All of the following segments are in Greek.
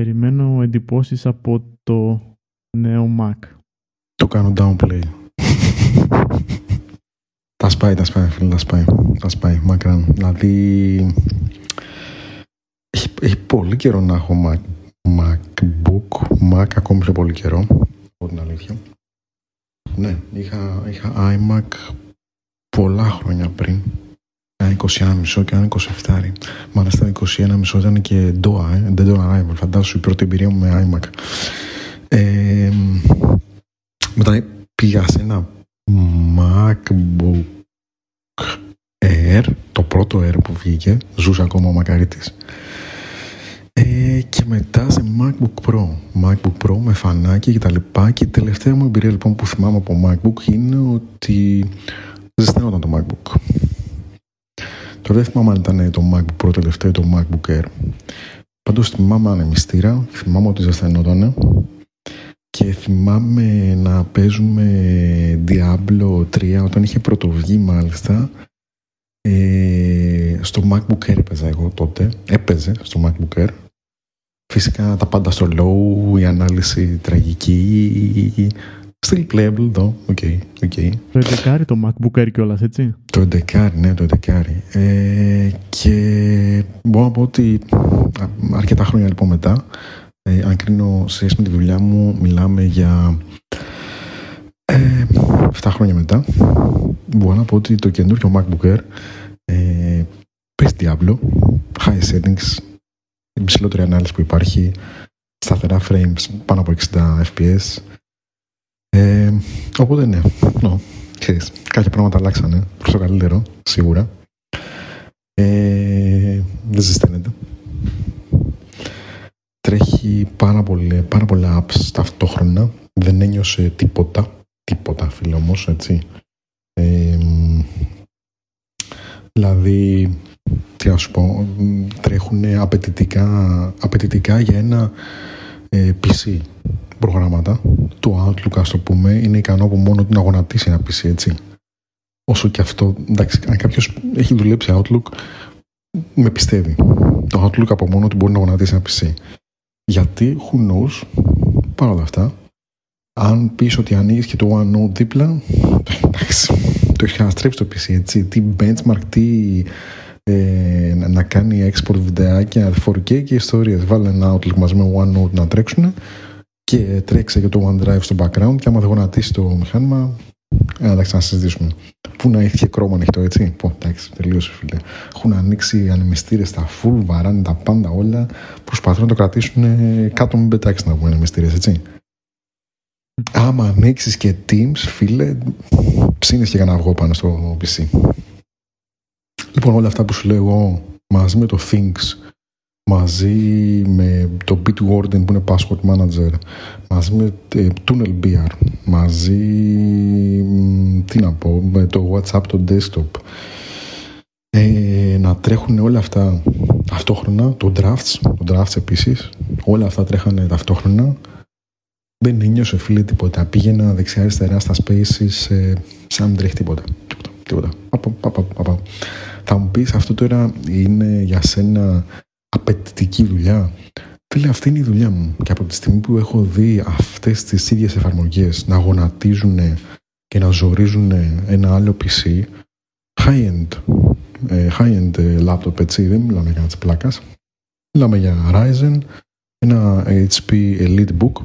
Περιμένω εντυπώσεις από το νέο Mac. Το κάνω downplay. Τα σπάει, φίλε, μακράν. Δηλαδή, έχει πολύ καιρό να έχω MacBook, ακόμη πιο πολύ καιρό, από την αλήθεια. Ναι, είχα iMac πολλά χρόνια πριν. Ένα 21,5 και ένα 27. Μάλιστα, 21,5 ήταν και δεν το arrival. Φαντάσου, η πρώτη εμπειρία μου με iMac. Μετά πήγα σε ένα MacBook Air, το πρώτο Air που βγήκε, ζούσε ακόμα ο μακαρίτης, και μετά σε MacBook Pro με φανάκι και τα λοιπά. Και η τελευταία μου εμπειρία λοιπόν που θυμάμαι από MacBook είναι ότι ζεστανόταν το MacBook. Τώρα δεν θυμάμαι αν ήταν το MacBook Pro τελευταίο ή το MacBook Air, πάντως θυμάμαι ανεμιστήρα, θυμάμαι ότι ζεστανότανε. Και θυμάμαι να παίζουμε Diablo 3 όταν είχε πρωτοβγεί, μάλιστα. Στο MacBook Air έπαιζα εγώ τότε. Έπαιζε στο MacBook Air. Φυσικά τα πάντα στο low, η ανάλυση τραγική. Still playable though. Okay. Το 11 το MacBook Air κιόλας, έτσι. Το 11, ναι, το 11. Και μπορώ να πω ότι αρκετά χρόνια λοιπόν μετά. Αν κρίνω σε σχέση με τη δουλειά μου, μιλάμε για 7 χρόνια μετά. Μπορώ να πω ότι το καινούριο MacBook Air παίζει Diablo, high settings, η ψηλότερη ανάλυση που υπάρχει, σταθερά frames πάνω από 60 fps. Οπότε ναι, ξέρεις, κάποια πράγματα αλλάξανε προς το καλύτερο, σίγουρα. Δεν ζεσταίνεται. Τρέχει πάρα πολλά apps ταυτόχρονα. Δεν ένιωσε τίποτα, φίλε, όμως, έτσι. Δηλαδή, τι να σου πω, τρέχουν απαιτητικά για ένα PC προγράμματα. Το Outlook, ας το πούμε, είναι ικανό από μόνο του να γονατίσει ένα PC, έτσι. Όσο και αυτό, εντάξει, αν κάποιος έχει δουλέψει Outlook, με πιστεύει. Το Outlook από μόνο του μπορεί να γονατίσει ένα PC. Γιατί, who knows, παρά όλα αυτά, αν πεις ότι ανοίγεις και το OneNote δίπλα, εντάξει, το έχει καταστρέψει το PC, έτσι. Τι benchmark, τι να κάνει export βιντεάκια, 4K και ιστορίες. Βάλε ένα Outlook μαζί με OneNote να τρέξουν και τρέξε και το OneDrive στο background και άμα δεν γονατίσει το μηχάνημα, εντάξει, να συζητήσουμε. Πού να έχει και Chrome ανοιχτό, έτσι. Εντάξει, τελείωσε, φίλε. Έχουν ανοίξει ανεμιστήρες στα full, βαράνε τα πάντα όλα. Προσπαθούν να το κρατήσουν κάτω, μην πετάξει να βγουν ανεμιστήρες, έτσι. Άμα ανοίξει και Teams, φίλε, ψήνεις και κανένα αυγό πάνω στο PC. Λοιπόν, όλα αυτά που σου λέω εγώ μαζί με το Things, μαζί με το Bitwarden που είναι password manager, μαζί με Tunnelbear, μαζί με το WhatsApp, το desktop, να τρέχουν όλα αυτά ταυτόχρονα, το drafts επίσης, όλα αυτά τρέχανε ταυτόχρονα. Δεν ένιωσε, φίλε, τίποτα. Πήγαινα δεξιά αριστερά στα spaces, σαν να τρέχει τίποτα. Θα μου πεις, αυτό τώρα είναι για σένα απαιτητική δουλειά? Φίλε, αυτή είναι η δουλειά μου. Και από τη στιγμή που έχω δει αυτές τις ίδιες εφαρμογές να γονατίζουν και να ζορίζουν ένα άλλο PC, high-end laptop, έτσι, δεν μιλάμε για τις πλάκες, μιλάμε για Ryzen, ένα HP Elite Book,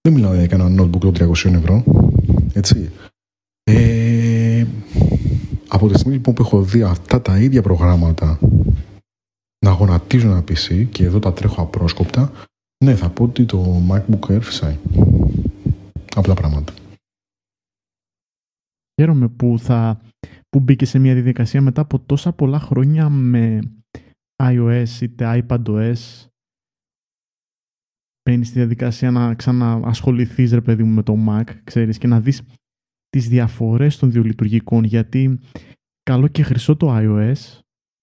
δεν μιλάμε για ένα notebook των 300€, έτσι. Από τη στιγμή που έχω δει αυτά τα ίδια προγράμματα να γονατίζω ένα PC και εδώ τα τρέχω απρόσκοπτα, ναι, θα πω ότι το MacBook Air φυσάει. Απλά πράγματα. Χαίρομαι που μπήκε σε μια διαδικασία μετά από τόσα πολλά χρόνια με iOS είτε iPadOS. Μπαίνεις στη διαδικασία να ξαναασχοληθείς, ρε παιδί μου, με το Mac, ξέρεις, και να δεις τις διαφορές των δύο λειτουργικών, γιατί καλό και χρυσό το iOS,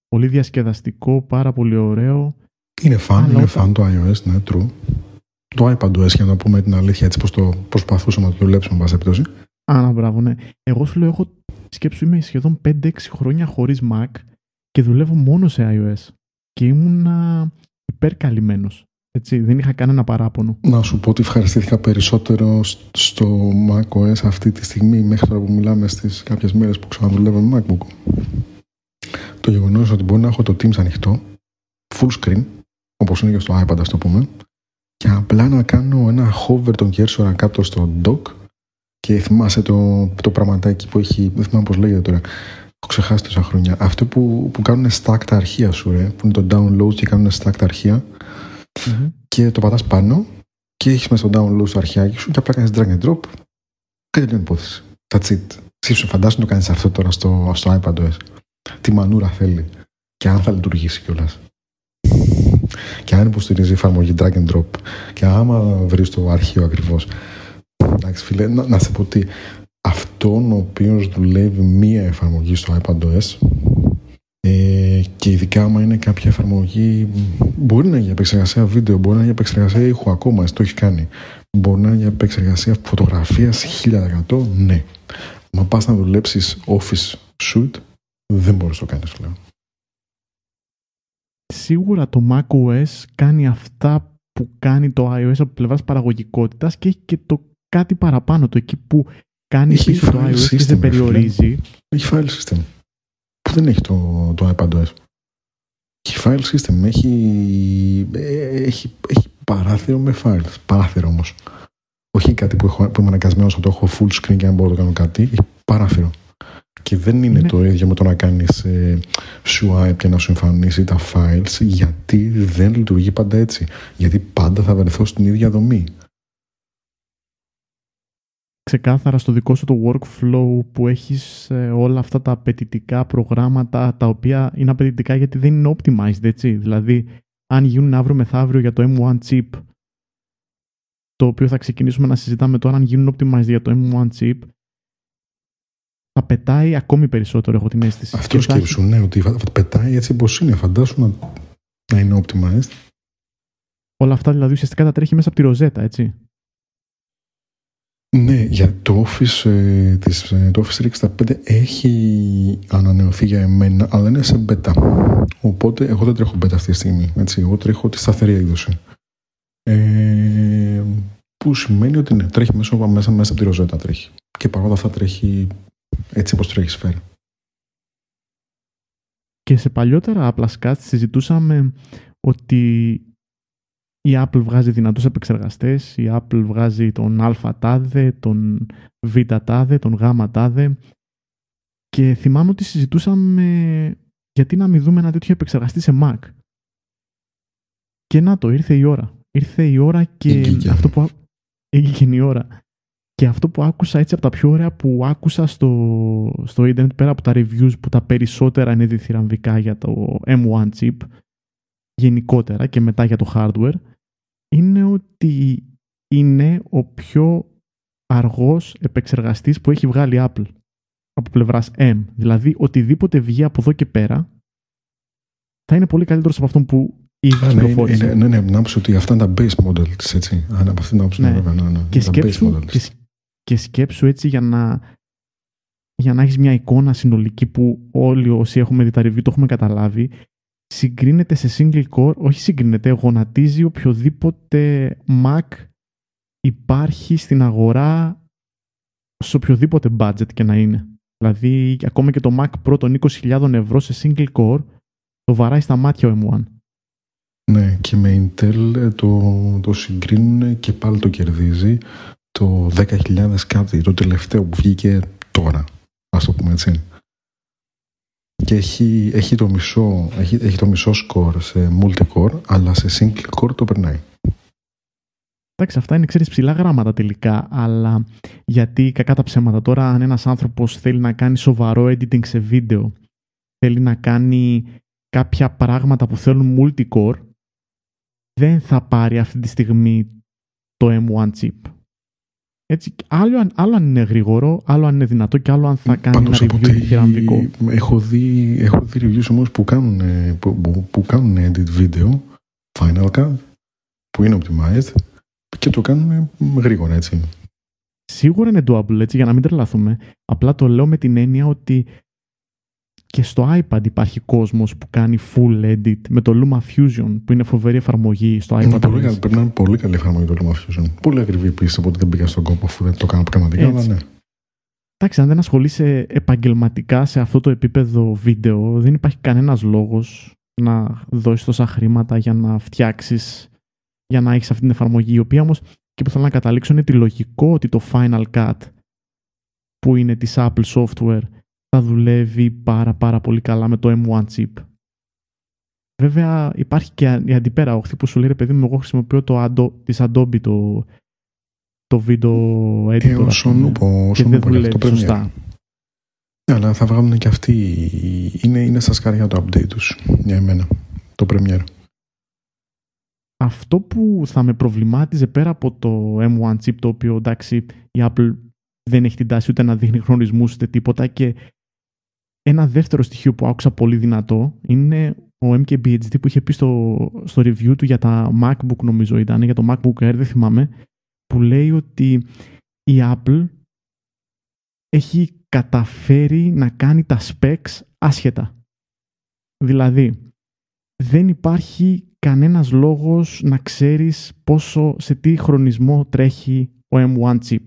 πολύ διασκεδαστικό, πάρα πολύ ωραίο. Είναι φαν το iOS, ναι, true. Το iPadOS, για να πούμε την αλήθεια, έτσι πως το προσπαθούσαμε να το δουλέψουμε, βάση πτώση. Άνα, μπράβο, ναι. Εγώ σου λέω, έχω σκέψου, είμαι σχεδόν 5-6 χρόνια χωρίς Mac και δουλεύω μόνο σε iOS. Και ήμουνα υπερκαλυμμένος. Έτσι, δεν είχα κανένα παράπονο. Να σου πω ότι ευχαριστήθηκα περισσότερο στο macOS αυτή τη στιγμή, μέχρι τώρα που μιλάμε, στις κάποιες μέρες που ξαναδουλεύω με MacBook. Το γεγονός ότι μπορεί να έχω το Teams ανοιχτό, full screen, όπως είναι και στο iPad, ας το πούμε, και απλά να κάνω ένα hover τον cursor κάτω στο dock και θυμάσαι το πραγματάκι που έχει, δεν θυμάμαι πώς λέγεται τώρα, έχω ξεχάσει τόσα χρόνια. Αυτό που κάνουν stack τα αρχεία σου, ρε, που είναι το download και κάνουν stack τα αρχεία. Mm-hmm. Και το πατάς πάνω και έχεις μέσα στο download στο αρχιάκι σου και απλά κάνεις drag and drop και τελειώνει η υπόθεση. That's it. Σκέψου, φαντάσου να το κάνεις αυτό τώρα στο iPadOS. Τι μανούρα θέλει και αν θα λειτουργήσει κιόλας. Και αν υποστηρίζει η εφαρμογή drag and drop και άμα βρεις το αρχείο ακριβώς. Εντάξει, φίλε, να σε πω ότι αυτόν ο οποίος δουλεύει μία εφαρμογή στο iPadOS, και ειδικά άμα είναι κάποια εφαρμογή, μπορεί να είναι για επεξεργασία βίντεο, μπορεί να είναι για επεξεργασία ήχου, ακόμα εσύ το έχει κάνει, μπορεί να είναι για επεξεργασία φωτογραφίας 1000%, ναι. Μα πας να δουλέψεις office shoot, δεν μπορείς να το κάνεις πλέον. Σίγουρα το macOS κάνει αυτά που κάνει το iOS από πλευράς παραγωγικότητας και έχει και το κάτι παραπάνω, το εκεί που κάνει έχει πίσω το iOS system, και δεν περιορίζει. Έχει file system που δεν έχει το iPadOS. Έχει file system, έχει παράθυρο με files. Παράθυρο όμως. Όχι κάτι που είμαι αναγκασμένος να το έχω full screen και αν μπορώ να το κάνω κάτι. Έχει παράθυρο. Και δεν είναι το ίδιο με το να κάνεις swipe και να σου εμφανίσει τα files, γιατί δεν λειτουργεί πάντα έτσι. Γιατί πάντα θα βρεθώ στην ίδια δομή. Ξεκάθαρα στο δικό σου το workflow που έχεις όλα αυτά τα απαιτητικά προγράμματα, τα οποία είναι απαιτητικά γιατί δεν είναι optimized, έτσι. Δηλαδή, αν γίνουν αύριο μεθαύριο για το M1 Chip, το οποίο θα ξεκινήσουμε να συζητάμε τώρα, αν γίνουν optimized για το M1 Chip, θα πετάει ακόμη περισσότερο, έχω την αίσθηση. Αυτό σκέψου, ναι, ότι θα πετάει έτσι όπως είναι. Φαντάσου να είναι optimized. Όλα αυτά δηλαδή ουσιαστικά τα τρέχει μέσα από τη Ροζέτα, έτσι. Ναι, για το Office, το Office 365 έχει ανανεωθεί για εμένα, αλλά είναι σε beta. Οπότε εγώ δεν τρέχω beta αυτή τη στιγμή. Έτσι. Εγώ τρέχω τη σταθερή έκδοση. Που σημαίνει ότι ναι, τρέχει μέσα από τη Ροζέτα τρέχει. Και παρόλα αυτά τρέχει έτσι όπως τρέχει σφαίρα. Και σε παλιότερα απλά σκάτς συζητούσαμε ότι η Apple βγάζει δυνατούς επεξεργαστές, η Apple βγάζει τον α τάδε, τον β τάδε, τον γ τάδε, και θυμάμαι ότι συζητούσαμε γιατί να μην δούμε ένα τέτοιο επεξεργαστή σε Mac. Και να το, ήρθε η ώρα. Ήρθε η ώρα και αυτό που έγινε η ώρα. Και αυτό που άκουσα, έτσι από τα πιο ωραία που άκουσα στο ίντερνετ, πέρα από τα reviews που τα περισσότερα είναι διθυραμβικά για το M1 chip, γενικότερα και μετά για το hardware, είναι ότι είναι ο πιο αργός επεξεργαστής που έχει βγάλει Apple από πλευράς M. Δηλαδή οτιδήποτε βγει από εδώ και πέρα θα είναι πολύ καλύτερος από αυτόν που ήδη κυκλοφόρησε. Ναι, να άποψη ότι αυτά είναι τα base models, έτσι. Αν από αυτήν την άποψη και σκέψου έτσι, για να έχεις μια εικόνα συνολική που όλοι όσοι έχουμε δει τα review το έχουμε καταλάβει, συγκρίνεται σε single core, όχι συγκρίνεται, γονατίζει οποιοδήποτε Mac υπάρχει στην αγορά σε οποιοδήποτε budget και να είναι. Δηλαδή ακόμα και το Mac Pro των 20.000 ευρώ σε single core το βαράει στα μάτια ο M1. Ναι, και με Intel το συγκρίνουν και πάλι το κερδίζει το 10.000 κάτι, το τελευταίο που βγήκε τώρα, ας το πούμε έτσι. Και έχει το μισό σκορ σε multi-core, αλλά σε single-core το περνάει. Εντάξει, αυτά είναι, ξέρεις, ψηλά γράμματα τελικά, αλλά γιατί κακά τα ψέματα τώρα, αν ένας άνθρωπος θέλει να κάνει σοβαρό editing σε βίντεο, θέλει να κάνει κάποια πράγματα που θέλουν multi-core, δεν θα πάρει αυτή τη στιγμή το M1 chip. Έτσι, άλλο αν είναι γρήγορο, άλλο αν είναι δυνατό και άλλο αν θα κάνει πάντως ένα review χειραμβικό. Έχω δει reviews όμως που κάνουν edit video, Final Cut, που είναι optimized και το κάνουν γρήγορα, έτσι. Σίγουρα είναι doable, έτσι, για να μην τρελαθούμε. Απλά το λέω με την έννοια ότι και στο iPad υπάρχει κόσμος που κάνει full edit με το LumaFusion, που είναι φοβερή εφαρμογή στο iPad. Πρέπει να είναι πολύ καλή εφαρμογή το LumaFusion. Πολύ ακριβή επίσης, οπότε δεν πήγα στον κόπο αφού δεν το κάνω πραγματικά. Αλλά ναι. Εντάξει, αν δεν ασχολείσαι επαγγελματικά σε αυτό το επίπεδο βίντεο, δεν υπάρχει κανένας λόγος να δώσεις τόσα χρήματα για να φτιάξεις, για να έχεις αυτή την εφαρμογή, η οποία όμως, και που θέλω να καταλήξω, είναι τη λογικότητα το Final Cut, που είναι της Apple Software, θα δουλεύει πάρα πολύ καλά με το M1 Chip. Βέβαια υπάρχει και η αντιπέρα όχθη που σου λέει, ρε παιδί μου, εγώ χρησιμοποιώ της Adobe το video editor και δεν δουλεύει σωστά. Ναι, αλλά θα βγάλουν και αυτοί, είναι στα σκαριά το update τους, για εμένα, το Premiere. Αυτό που θα με προβλημάτιζε πέρα από το M1 chip, το οποίο εντάξει η Apple δεν έχει την τάση ούτε να δείχνει χρονισμούς ούτε τίποτα, και ένα δεύτερο στοιχείο που άκουσα πολύ δυνατό είναι ο MKBHD που είχε πει στο review του για τα MacBook, νομίζω ήταν, για το MacBook Air, δεν θυμάμαι, που λέει ότι η Apple έχει καταφέρει να κάνει τα specs άσχετα. Δηλαδή, δεν υπάρχει κανένας λόγος να ξέρεις σε τι χρονισμό τρέχει ο M1 chip.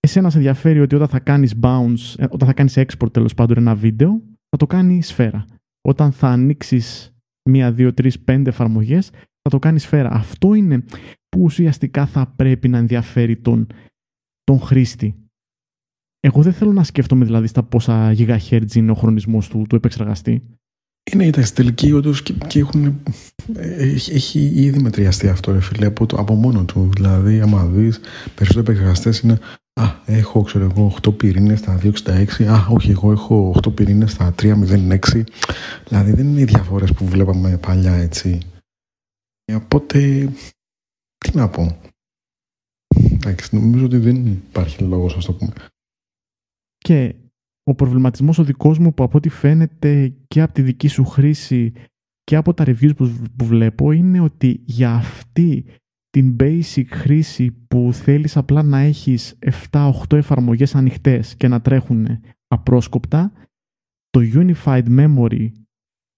Εσένα σε ενδιαφέρει ότι όταν θα κάνεις bounce, όταν θα κάνεις export τέλος πάντων ένα βίντεο, θα το κάνει σφαίρα. Όταν θα ανοίξεις 1, 2, 3, 5 εφαρμογές, θα το κάνει σφαίρα. Αυτό είναι που ουσιαστικά θα πρέπει να ενδιαφέρει τον χρήστη. Εγώ δεν θέλω να σκέφτομαι δηλαδή στα πόσα GHz είναι ο χρονισμός του επεξεργαστή. Είναι, εντάξει, τελική όντως και έχει ήδη μετριαστεί αυτό, ρε φίλε, από μόνο του. Δηλαδή, άμα δεις, περισσότεροι επεξεργαστές είναι, έχω, ξέρω εγώ, 8 πυρήνες στα 266, όχι, εγώ έχω 8 πυρήνες στα 306. Δηλαδή, δεν είναι οι διαφορές που βλέπαμε παλιά, έτσι. Οπότε, τι να πω. Εντάξει, νομίζω ότι δεν υπάρχει λόγος, ας το πούμε. Και ο προβληματισμός ο δικός μου, που από ό,τι φαίνεται και από τη δική σου χρήση και από τα reviews που βλέπω, είναι ότι για αυτή την basic χρήση που θέλεις απλά να έχεις 7-8 εφαρμογές ανοιχτές και να τρέχουν απρόσκοπτα, το Unified Memory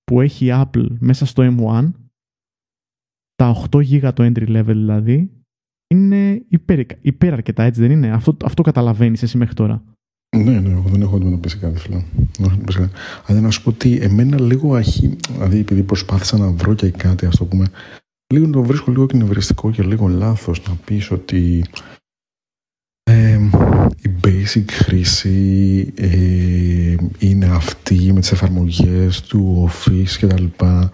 που έχει η Apple μέσα στο M1, τα 8 GB το entry level δηλαδή, είναι υπεραρκετά, έτσι δεν είναι? Αυτό καταλαβαίνεις εσύ μέχρι τώρα? Ναι, εγώ δεν έχω αντιμετωπίσει κάτι, φίλε. Αλλά να σου πω ότι εμένα λίγο δηλαδή, επειδή προσπάθησα να βρω και κάτι, ας το πούμε, λίγο το βρίσκω λίγο εκνευριστικό και λίγο λάθος να πεις ότι η basic χρήση είναι αυτή με τις εφαρμογές του Office και τα λοιπά,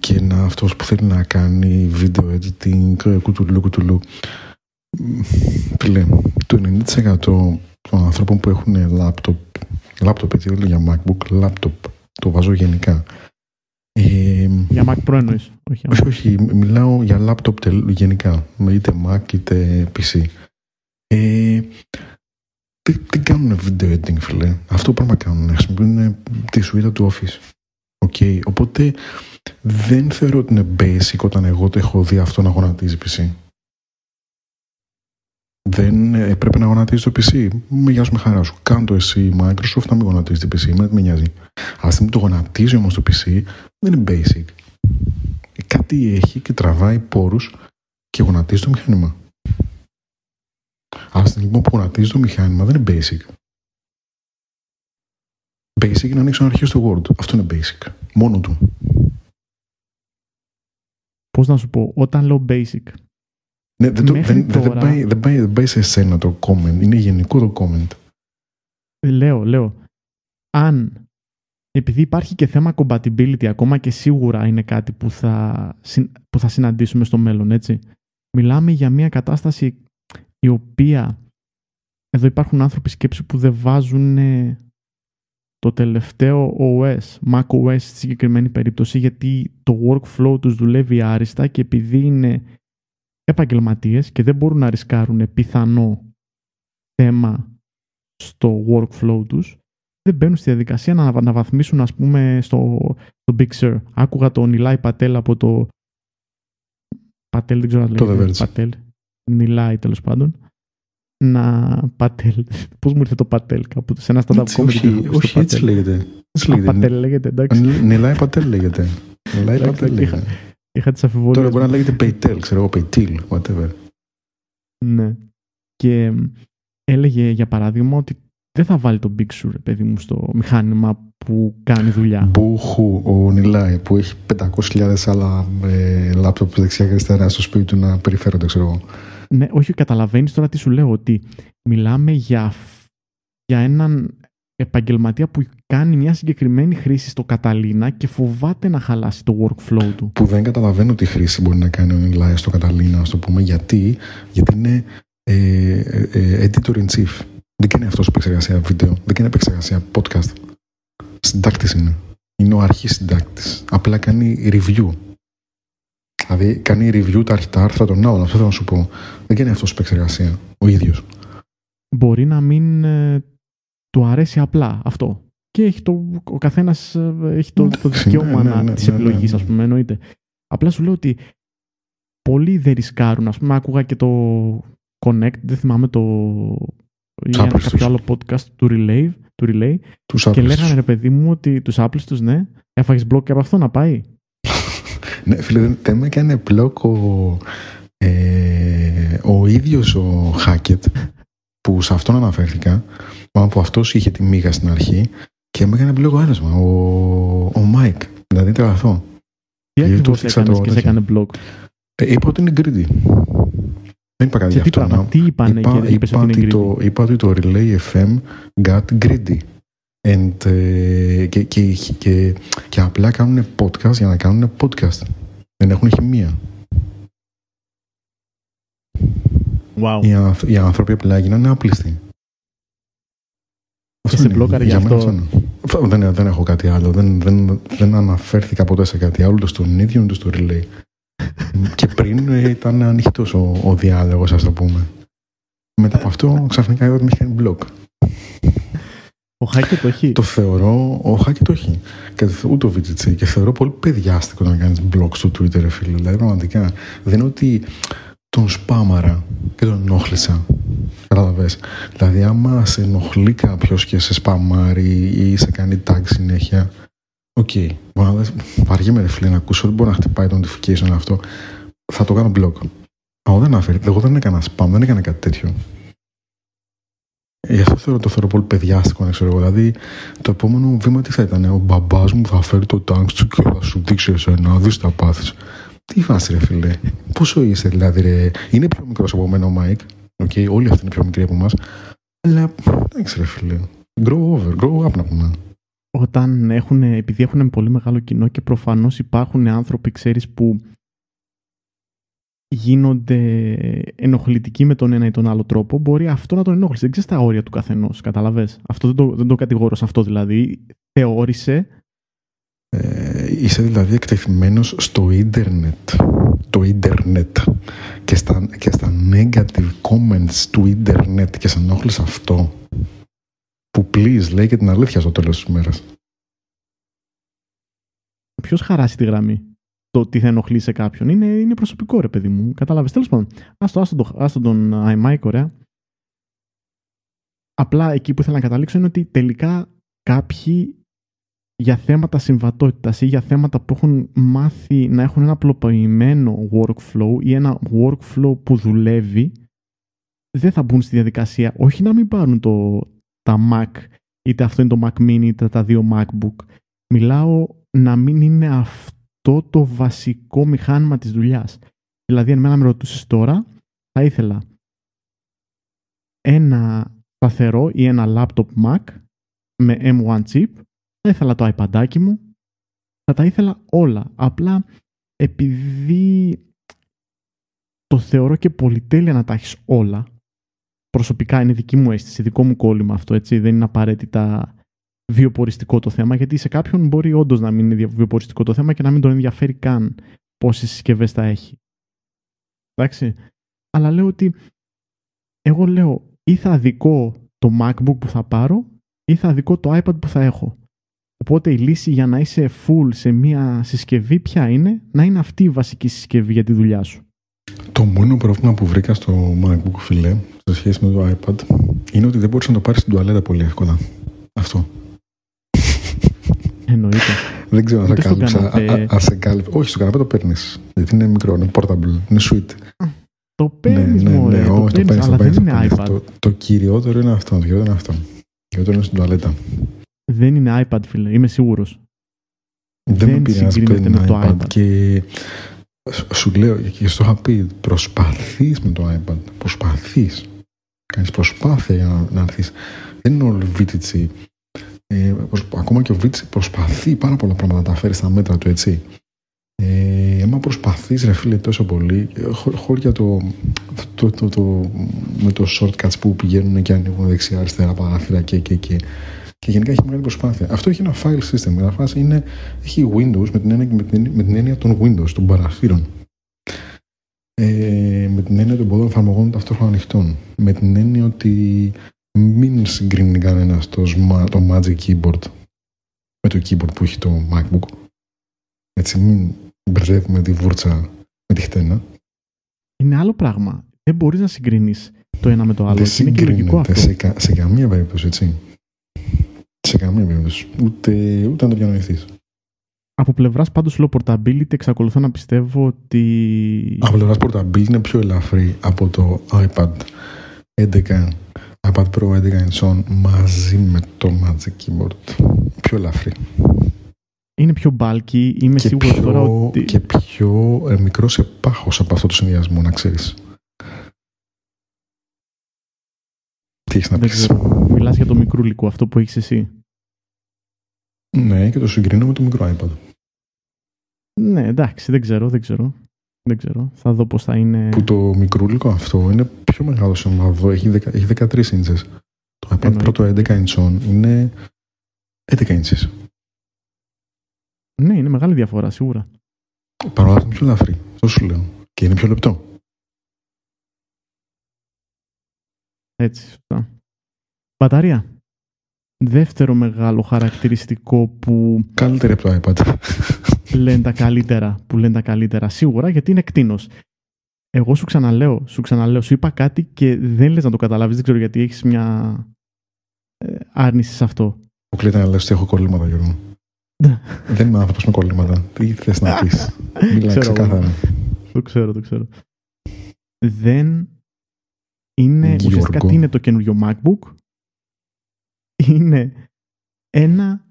και να αυτός που θέλει να κάνει video editing, κουτουλού. Φίλε, το 90% των ανθρώπων που έχουν laptop, γιατί όλοι για MacBook, laptop, το βάζω γενικά. Για Mac Pro εννοείς? Όχι, μιλάω για laptop γενικά, είτε Mac είτε PC. Τι κάνουν video editing, φίλε? Αυτό πράγμα κάνουν, χρησιμοποιούν τη σουίτα του Office. Okay. Οπότε δεν θεωρώ ότι είναι basic όταν εγώ το έχω δει αυτό να γονατίζει PC. Δεν πρέπει να γονατίζει το PC. Με γεια σου, με χαρά σου. Κάντο εσύ Microsoft να μην γονατίζει το PC. Εμένα δεν με νοιάζει. Αλλά στιγμή το γονατίζει όμως το PC, δεν είναι basic. Κάτι έχει και τραβάει πόρους και γονατίζει το μηχάνημα. Αλλά στιγμή που γονατίζει το μηχάνημα, δεν είναι basic. Basic είναι να ανοίξω ένα αρχείο στο Word. Αυτό είναι basic. Μόνο του. Πώς να σου πω, όταν λέω basic. Ναι, δεν πάει σε εσένα το comment. Είναι γενικό το comment. Λέω. Αν, επειδή υπάρχει και θέμα compatibility ακόμα, και σίγουρα είναι κάτι που θα συναντήσουμε στο μέλλον, έτσι. Μιλάμε για μια κατάσταση η οποία εδώ υπάρχουν άνθρωποι σκέψη που δεν βάζουν το τελευταίο OS, macOS στη συγκεκριμένη περίπτωση, γιατί το workflow τους δουλεύει άριστα και επειδή είναι επαγγελματίες και δεν μπορούν να ρισκάρουν πιθανό θέμα στο workflow τους, δεν μπαίνουν στη διαδικασία να αναβαθμίσουν, ας πούμε, στο Big Sur. Άκουγα τον Nilay Patel από το Patel, δεν ξέρω αν λέγεται Patel, Nilay τέλος πάντων, να πατέλ. Πώς μου ήρθε το πατέλ κάποτε, σε ένα stand-up comedy. Όχι, έτσι λέγεται. Πατέλ λέγεται, εντάξει. Νιλάη Πατέλ λέγεται. Είχα τις αφιβολίες. Τώρα μπορεί να λέγεται Πεϊτέλ, ξέρω εγώ, Πεϊτήλ, whatever. Ναι. Και έλεγε, για παράδειγμα, ότι δεν θα βάλει το Big Sur, παιδί μου, στο μηχάνημα που κάνει δουλειά. Μπουχου, ο Νιλάη, που έχει 500.000 άλλα λάπτοπ δεξιά και αριστερά στο σπίτι του να περιφέρονται, ξέρω εγώ. Ναι, όχι, καταλαβαίνεις τώρα τι σου λέω, ότι μιλάμε για έναν επαγγελματία που κάνει μια συγκεκριμένη χρήση στο Καταλίνα και φοβάται να χαλάσει το workflow του. Που δεν καταλαβαίνω τι χρήση μπορεί να κάνει ο Νιλάη στο Καταλίνα, ας το πούμε, γιατί είναι editor in chief. Δεν κάνει αυτός επεξεργασία βίντεο, δεν κάνει επεξεργασία podcast. Συντάκτης είναι. Είναι ο αρχής συντάκτης. Απλά κάνει review. Δηλαδή κάνει review τα άρθρα των άλλων. Αυτό θέλω να σου πω. Δεν κάνει αυτός επεξεργασία ο ίδιος. Μπορεί να μην του αρέσει απλά αυτό. Και έχει ο καθένας έχει το δικαίωμα της επιλογής, ας πούμε, εννοείται. Απλά σου λέω ότι πολλοί δεν ρισκάρουν. Ας πούμε, άκουγα και το Connect, δεν θυμάμαι το. Ή ένα κάποιο άλλο podcast του Relay και λέγανε, ρε παιδί μου, ότι τους άπλιστους, ναι, έφαγες μπλοκ και από αυτό να πάει. Ναι, φίλε, δεν με έκανε μπλοκ ο ίδιος ο Χάκετ, που σε αυτόν αναφέρθηκα, που αυτός είχε τη μίγα στην αρχή, και με έκανε μπλοκ ένασμα ο Μάικ, δηλαδή τρελαθώ. Τι ακριβώς έκανες και σε έκανε μπλοκ? Είπα ότι είναι greedy. Δεν είπα κάτι γι' αυτό. Είπα ότι το Relay FM got greedy. Και απλά κάνουν podcast για να κάνουν podcast. Δεν έχουν χημεία. Wow. Οι άνθρωποι απλά γίνανε άπλιστοι. Και σε μπλόκαρε γι' αυτό. Δεν έχω κάτι άλλο. Δεν αναφέρθηκα ποτέ σε κάτι άλλο, ούτε στον ίδιο ούτε στο Relay. Και πριν ήταν ανοιχτός ο διάλογος, ας το πούμε. Μετά από αυτό ξαφνικά είδα ότι με έχει κάνει blog. Ο Hackett το έχει. Το θεωρώ. Ο Hackett το έχει. Και ούτε ο VGC. Και θεωρώ πολύ παιδιάστικο να κάνεις blog στο Twitter, ρε φίλε. Δηλαδή πραγματικά. Δεν είναι ότι τον σπάμαρα και τον ενόχλησα. Καταλαβες. Δηλαδή, άμα σε ενοχλεί κάποιος και σε σπαμάρει ή σε κάνει tag συνέχεια. Οκ, βαριέμαι ρε φίλε να ακούσω, δεν μπορώ να χτυπάει το notification αυτό. Θα το κάνω blog. Εγώ δεν έκανα spam, δεν έκανα κάτι τέτοιο. Γι' αυτό το θεωρώ πολύ παιδιάστικο, να ξέρω εγώ. Δηλαδή, το επόμενο βήμα τι θα ήταν? Ο μπαμπάς μου θα φέρει το tanks του και θα σου δείξει εσένα, δεις τα πάθεις. Τι φάση ρε φίλε, πόσο είσαι δηλαδή ρε? Είναι πιο μικρός από μένα ο Mike, okay, όλοι αυτοί είναι πιο μικροί από εμάς. Αλλά, εντάξει ρε φίλε, grow up να πούμε. Επειδή έχουν πολύ μεγάλο κοινό και προφανώς υπάρχουν άνθρωποι, ξέρεις, που γίνονται ενοχλητικοί με τον ένα ή τον άλλο τρόπο, μπορεί αυτό να τον ενόχλησε. Δεν ξέρεις τα όρια του καθενός, καταλαβες. Αυτό δεν το κατηγόρωσε αυτό δηλαδή. Θεώρησε. Είσαι δηλαδή εκτεθειμένος στο ίντερνετ. Το ίντερνετ. Και στα negative comments του ίντερνετ και σε ενόχλησε αυτό. Που please λέει και την αλήθεια στο τέλος της ημέρας. Ποιος χαράσει τη γραμμή? Το τι θα ενοχλεί σε κάποιον. Είναι προσωπικό ρε παιδί μου. Κατάλαβες? Τέλος πάντων. Άστον τον iMic, ωραία. Απλά εκεί που ήθελα να καταλήξω είναι ότι τελικά κάποιοι για θέματα συμβατότητας ή για θέματα που έχουν μάθει να έχουν ένα απλοποιημένο workflow ή ένα workflow που δουλεύει δεν θα μπουν στη διαδικασία. Όχι να μην πάρουν τα Mac, είτε αυτό είναι το Mac Mini, είτε τα δύο MacBook. Μιλάω να μην είναι αυτό το βασικό μηχάνημα της δουλειάς. Δηλαδή, αν με ρωτούσες τώρα, θα ήθελα ένα σταθερό ή ένα laptop Mac με M1 Chip, θα ήθελα το iPadάκι μου, θα τα ήθελα όλα. Απλά, επειδή το θεωρώ και πολυτέλεια να τα έχεις όλα, προσωπικά είναι δική μου αίσθηση, δικό μου κόλλημα αυτό, έτσι. Δεν είναι απαραίτητα βιοποριστικό το θέμα, γιατί σε κάποιον μπορεί όντως να μην είναι βιοποριστικό το θέμα και να μην τον ενδιαφέρει καν πόσες συσκευές θα έχει. Εντάξει. Αλλά λέω ότι εγώ λέω ή θα αδικώ το MacBook που θα πάρω ή θα αδικώ το iPad που θα έχω. Οπότε η λύση για να είσαι full σε μια συσκευή ποια είναι? Να είναι αυτή η βασική συσκευή για τη δουλειά σου. Το μόνο πρόβλημα που βρήκα στο MacBook, φίλε, σε σχέση με το iPad είναι ότι δεν μπορείς να το πάρεις στην τουαλέτα πολύ εύκολα. Αυτό. Εννοείται. Δεν ξέρω αν θα κάλυψα. Όχι, στο καναπέ το παίρνεις. Γιατί είναι μικρό, είναι portable, είναι suite. Το παίρνεις, αλλά δεν είναι iPad. Το κυριότερο είναι αυτό. Το κυριότερο είναι στην τουαλέτα. Δεν είναι iPad, φίλε. Είμαι σίγουρος. Δεν με πειράζει που είναι με το iPad. Και σου λέω, και στο είχα πει, προσπαθείς με το iPad. Προσπαθείς. Κάνεις προσπάθεια για να έρθεις. Δεν είναι όλο βίτιτσι. Ακόμα και ο βίτιτσι προσπαθεί πάρα πολλά πράγματα να τα φέρει στα μέτρα του, έτσι. Άμα προσπαθείς, ρε φίλε, τόσο πολύ, χώρια με το shortcuts που πηγαίνουν και ανοίγουν δεξιά-αριστερά παράθυρα και γενικά έχει μεγάλη προσπάθεια. Αυτό έχει ένα file system. Μεταφράσει είναι, έχει Windows με την έννοια των Windows, των παραθύρων. Με την έννοια των πολλών εφαρμογών ταυτόχρονα ανοιχτών. Με την έννοια ότι μην συγκρίνει κανένα το Magic Keyboard με το keyboard που έχει το MacBook. Έτσι, μην μπερδεύουμε τη βούρτσα με τη χτένα. Είναι άλλο πράγμα. Δεν μπορείς να συγκρίνεις το ένα με το άλλο. Δεν συγκρίνεται σε καμία περίπτωση, έτσι. Σε καμία περίπτωση. Ούτε να το διανοηθείς. Από πλευράς πάντως low portability εξακολουθώ να πιστεύω ότι. Από πλευράς portability είναι πιο ελαφρύ από το iPad Pro 11 inch μαζί με το Magic Keyboard. Πιο ελαφρύ. Είναι πιο bulky, είμαι σίγουρος τώρα ότι. Και πιο μικρό σε πάχος από αυτό το συνδυασμό, να ξέρεις. Τι έχεις να πεις? Μιλάς για το μικρού υλικό, αυτό που έχεις εσύ. Ναι, και το συγκρίνω με το μικρό iPad. Ναι, εντάξει, δεν ξέρω. Θα δω πώς θα είναι. Που το μικρού υλικό αυτό είναι πιο μεγάλο σε μαύρο, έχει 13 ίντσες. Το iPad πρώτο 11 ιντσών είναι 11 ίντσες. Ναι, είναι μεγάλη διαφορά, σίγουρα. Παρ' όλα αυτά είναι πιο ελαφρύ, αυτό σου λέω. Και είναι πιο λεπτό. Έτσι, σωστά. Μπαταρία. Δεύτερο μεγάλο χαρακτηριστικό που. Καλύτερη από το iPad. Λένε τα καλύτερα, σίγουρα, γιατί είναι εκτείνος. Εγώ σου ξαναλέω, σου είπα κάτι και δεν λες να το καταλάβεις. Δεν ξέρω γιατί έχεις μια άρνηση σε αυτό. Αποκλείται να λες ότι έχω κολλήματα, Γιώργο. Δεν είμαι άνθρωπος με κολλήματα. Τι θες να πεις? Μίλα ξεκάθαρα. Το ξέρω. Δεν είναι. Ουσιαστικά τι είναι το καινούριο MacBook? Είναι ένα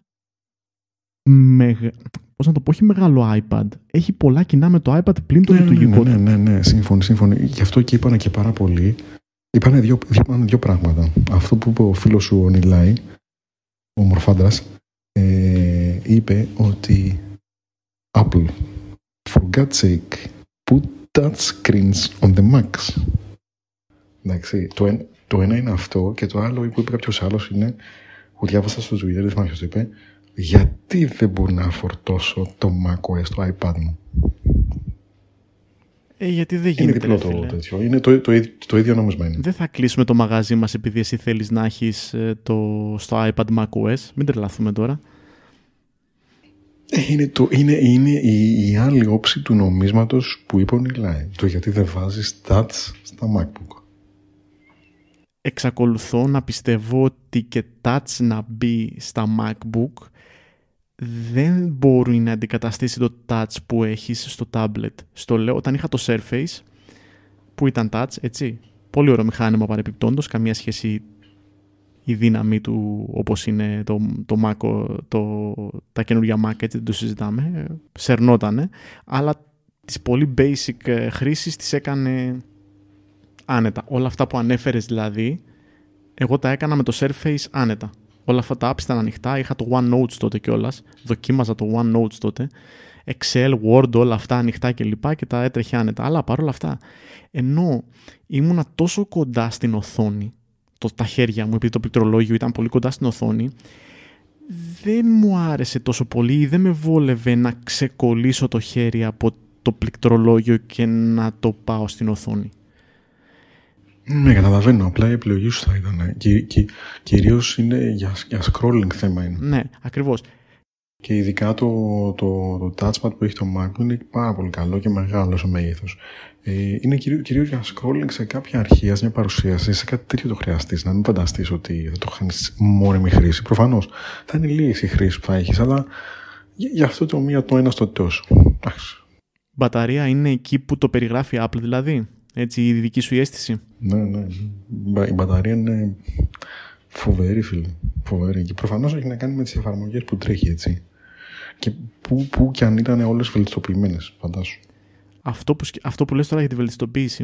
πώς να το πω, όχι μεγάλο iPad. Έχει πολλά κοινά με το iPad πλην το λειτουργικό. Ναι, σύμφωνοι. Γι' αυτό και είπανε και πάρα πολύ. Είπανε δύο πράγματα. Αυτό που είπε ο φίλος σου ο Νιλάη, ο μορφάντρας, είπε ότι Apple, for God's sake, put touch screens on the Macs. Εντάξει, το ένα είναι αυτό και το άλλο που είπε κάποιος άλλος είναι που διάβασα στο Twitter, δεν θυμάμαι ποιος το είπε, γιατί δεν μπορώ να φορτώσω το macOS στο iPad μου. Γιατί δεν γίνεται. Είναι διπλό το τέτοιο. Είναι το ίδιο νόμισμα είναι. Δεν θα κλείσουμε το μαγαζί μας επειδή εσύ θέλεις να έχεις στο iPad macOS. Μην τρελαθούμε τώρα. Είναι η άλλη όψη του νομίσματος που είπε ο Νιλάη. Το γιατί δεν βάζεις touch στα MacBook. Εξακολουθώ να πιστεύω ότι και touch να μπει στα MacBook δεν μπορεί να αντικαταστήσει το touch που έχεις στο tablet. Στο λέω, όταν είχα το Surface που ήταν touch, έτσι, πολύ ωραίο μηχάνημα παρεπιπτόντος, καμία σχέση η δύναμη του όπως είναι το Mac, τα καινούργια Mac, έτσι, δεν το συζητάμε, σερνότανε, αλλά τις πολύ basic χρήσεις τις έκανε άνετα. Όλα αυτά που ανέφερες δηλαδή, εγώ τα έκανα με το Surface άνετα. Όλα αυτά τα apps ήταν ανοιχτά, είχα το OneNote τότε κιόλας, δοκίμαζα το OneNote τότε, Excel, Word, όλα αυτά ανοιχτά και λοιπά και τα έτρεχε άνετα. Αλλά παρόλα αυτά, ενώ ήμουνα τόσο κοντά στην οθόνη, τα χέρια μου, επειδή το πληκτρολόγιο ήταν πολύ κοντά στην οθόνη, δεν μου άρεσε τόσο πολύ ή δεν με βόλευε να ξεκολλήσω το χέρι από το πληκτρολόγιο και να το πάω στην οθόνη. Ναι, καταλαβαίνω. Απλά η επιλογή σου θα ήταν. Κυρίως είναι για scrolling θέμα είναι. Ναι, ακριβώς. και ειδικά το touchpad που έχει το Mac είναι πάρα πολύ καλό και μεγάλο σε μέγεθος. Είναι κυρίως για scrolling σε κάποια αρχεία, σε μια παρουσίαση, σε κάτι τέτοιο το χρειαστείς. Να μην φανταστείς ότι θα το χάνεις μόνιμη χρήση. Προφανώς θα είναι λίγες οι χρήσεις που θα έχεις, αλλά για αυτό το μία το ένα στο τόσο. Μπαταρία είναι εκεί που το περιγράφει Apple, δηλαδή. Έτσι, η δική σου η αίσθηση. Ναι, ναι. Η μπαταρία είναι φοβερή, φίλε. Φοβερή. Και προφανώς έχει να κάνει με τις εφαρμογές που τρέχει, έτσι. Και που κι αν ήταν όλες βελτιστοποιημένες, φαντάσου. Αυτό που λες τώρα για τη βελτιστοποίηση.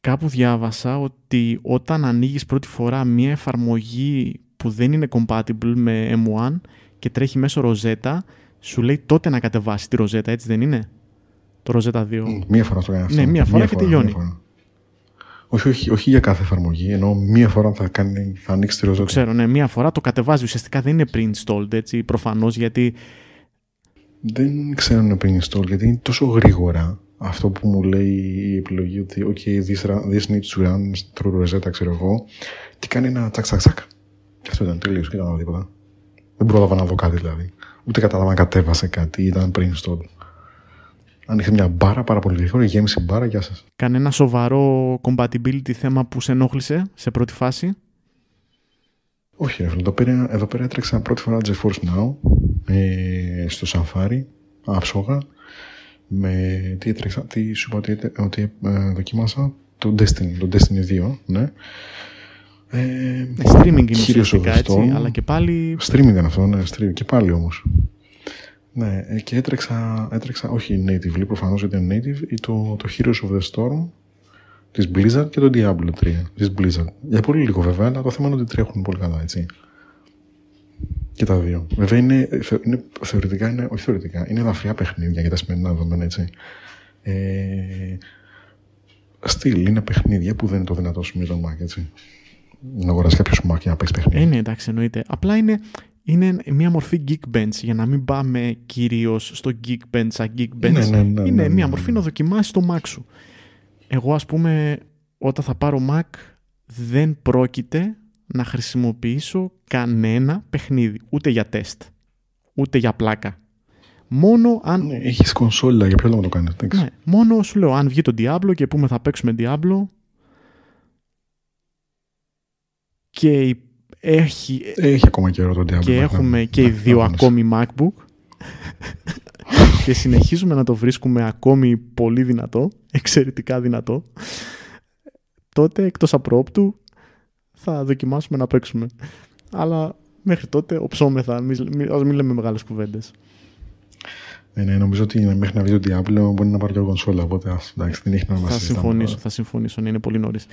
Κάπου διάβασα ότι όταν ανοίγεις πρώτη φορά μία εφαρμογή που δεν είναι compatible με M1 και τρέχει μέσω Rosetta, σου λέει τότε να κατεβάσει τη Rosetta, έτσι δεν είναι? Το Rosetta 2. Μία φορά στο κάνει. Ναι, μία φορά τελειώνει. Όχι για κάθε εφαρμογή, ενώ μία φορά θα ανοίξει τη Rosetta. Το ξέρω, ναι, μία φορά το κατεβάζει. Ουσιαστικά δεν είναι pre-installed, έτσι, προφανώς, γιατί... Δεν ξέρω να pre-install, γιατί είναι τόσο γρήγορα αυτό που μου λέει η επιλογή ότι okay, this needs to run through Rosetta, ξέρω εγώ, και κάνει ένα τσακ-τσακ-τσακ. Και αυτό ήταν τελείως, δεν ήταν τίποτα. Δεν πρόλαβα να δω κάτι δηλαδή. Ούτε κατάλαβα να κατέβασε κάτι, ήταν pre-install. Αν είχε μια μπάρα πάρα πολύ γρήγορα, γέμιση μπάρα, γεια σας. Κανένα σοβαρό compatibility θέμα που σε ενόχλησε σε πρώτη φάση? Όχι, ρε, εδώ πέρα έτρεξα πρώτη φορά GeForce Now στο Safari, άψογα. Τι σου είπα ότι δοκίμασα? Το Destiny 2, ναι. Streaming είναι ουσιαστικά, έτσι, αλλά και πάλι... Streaming ήταν αυτό, ναι, streaming, και πάλι όμως. Ναι, και έτρεξα όχι native, προφανώς ήταν native, το Heroes of the Storm της Blizzard και το Diablo 3 της Blizzard. Για πολύ λίγο βέβαια, αλλά το θέμα είναι ότι τρέχουν πολύ καλά, έτσι. Και τα δύο. Βέβαια είναι θεωρητικά, όχι θεωρητικά, είναι ελαφριά παιχνίδια για τα σημερινά δεδομένα, έτσι. Στυλ είναι παιχνίδια που δεν είναι το δυνατό σημείο των Mac, έτσι. Να αγοράσει κάποιος Mac για να παίξει παιχνίδια. Ναι, εντάξει, εννοείται. Απλά είναι μια μορφή Geekbench, για να μην πάμε κυρίως στο Geekbench, σαν Geekbench. Ναι. Είναι μια μορφή να δοκιμάσεις το Mac σου. Εγώ, ας πούμε, όταν θα πάρω Mac, δεν πρόκειται να χρησιμοποιήσω κανένα παιχνίδι, ούτε για τεστ, ούτε για πλάκα. Μόνο αν... Ναι, έχεις κονσόλα, για ποιο λόγο το κάνεις? Ναι, μόνο σου λέω, αν βγει το Diablo και πούμε θα παίξουμε Diablo και έχει ακόμα καιρό το Diablo. Και έχουμε και οι δύο ακόμη MacBook και συνεχίζουμε να το βρίσκουμε ακόμη πολύ δυνατό, εξαιρετικά δυνατό, τότε εκτός απροόπτου θα δοκιμάσουμε να παίξουμε. Αλλά μέχρι τότε οψόμεθα, μην λέμε μεγάλες κουβέντες. Ναι, νομίζω ότι μέχρι να βγει το Diablo μπορεί να πάρει και κονσόλα, οπότε εντάξει, δεν έχει να μας συζητάμε. Θα συμφωνήσω, είναι πολύ νωρίς.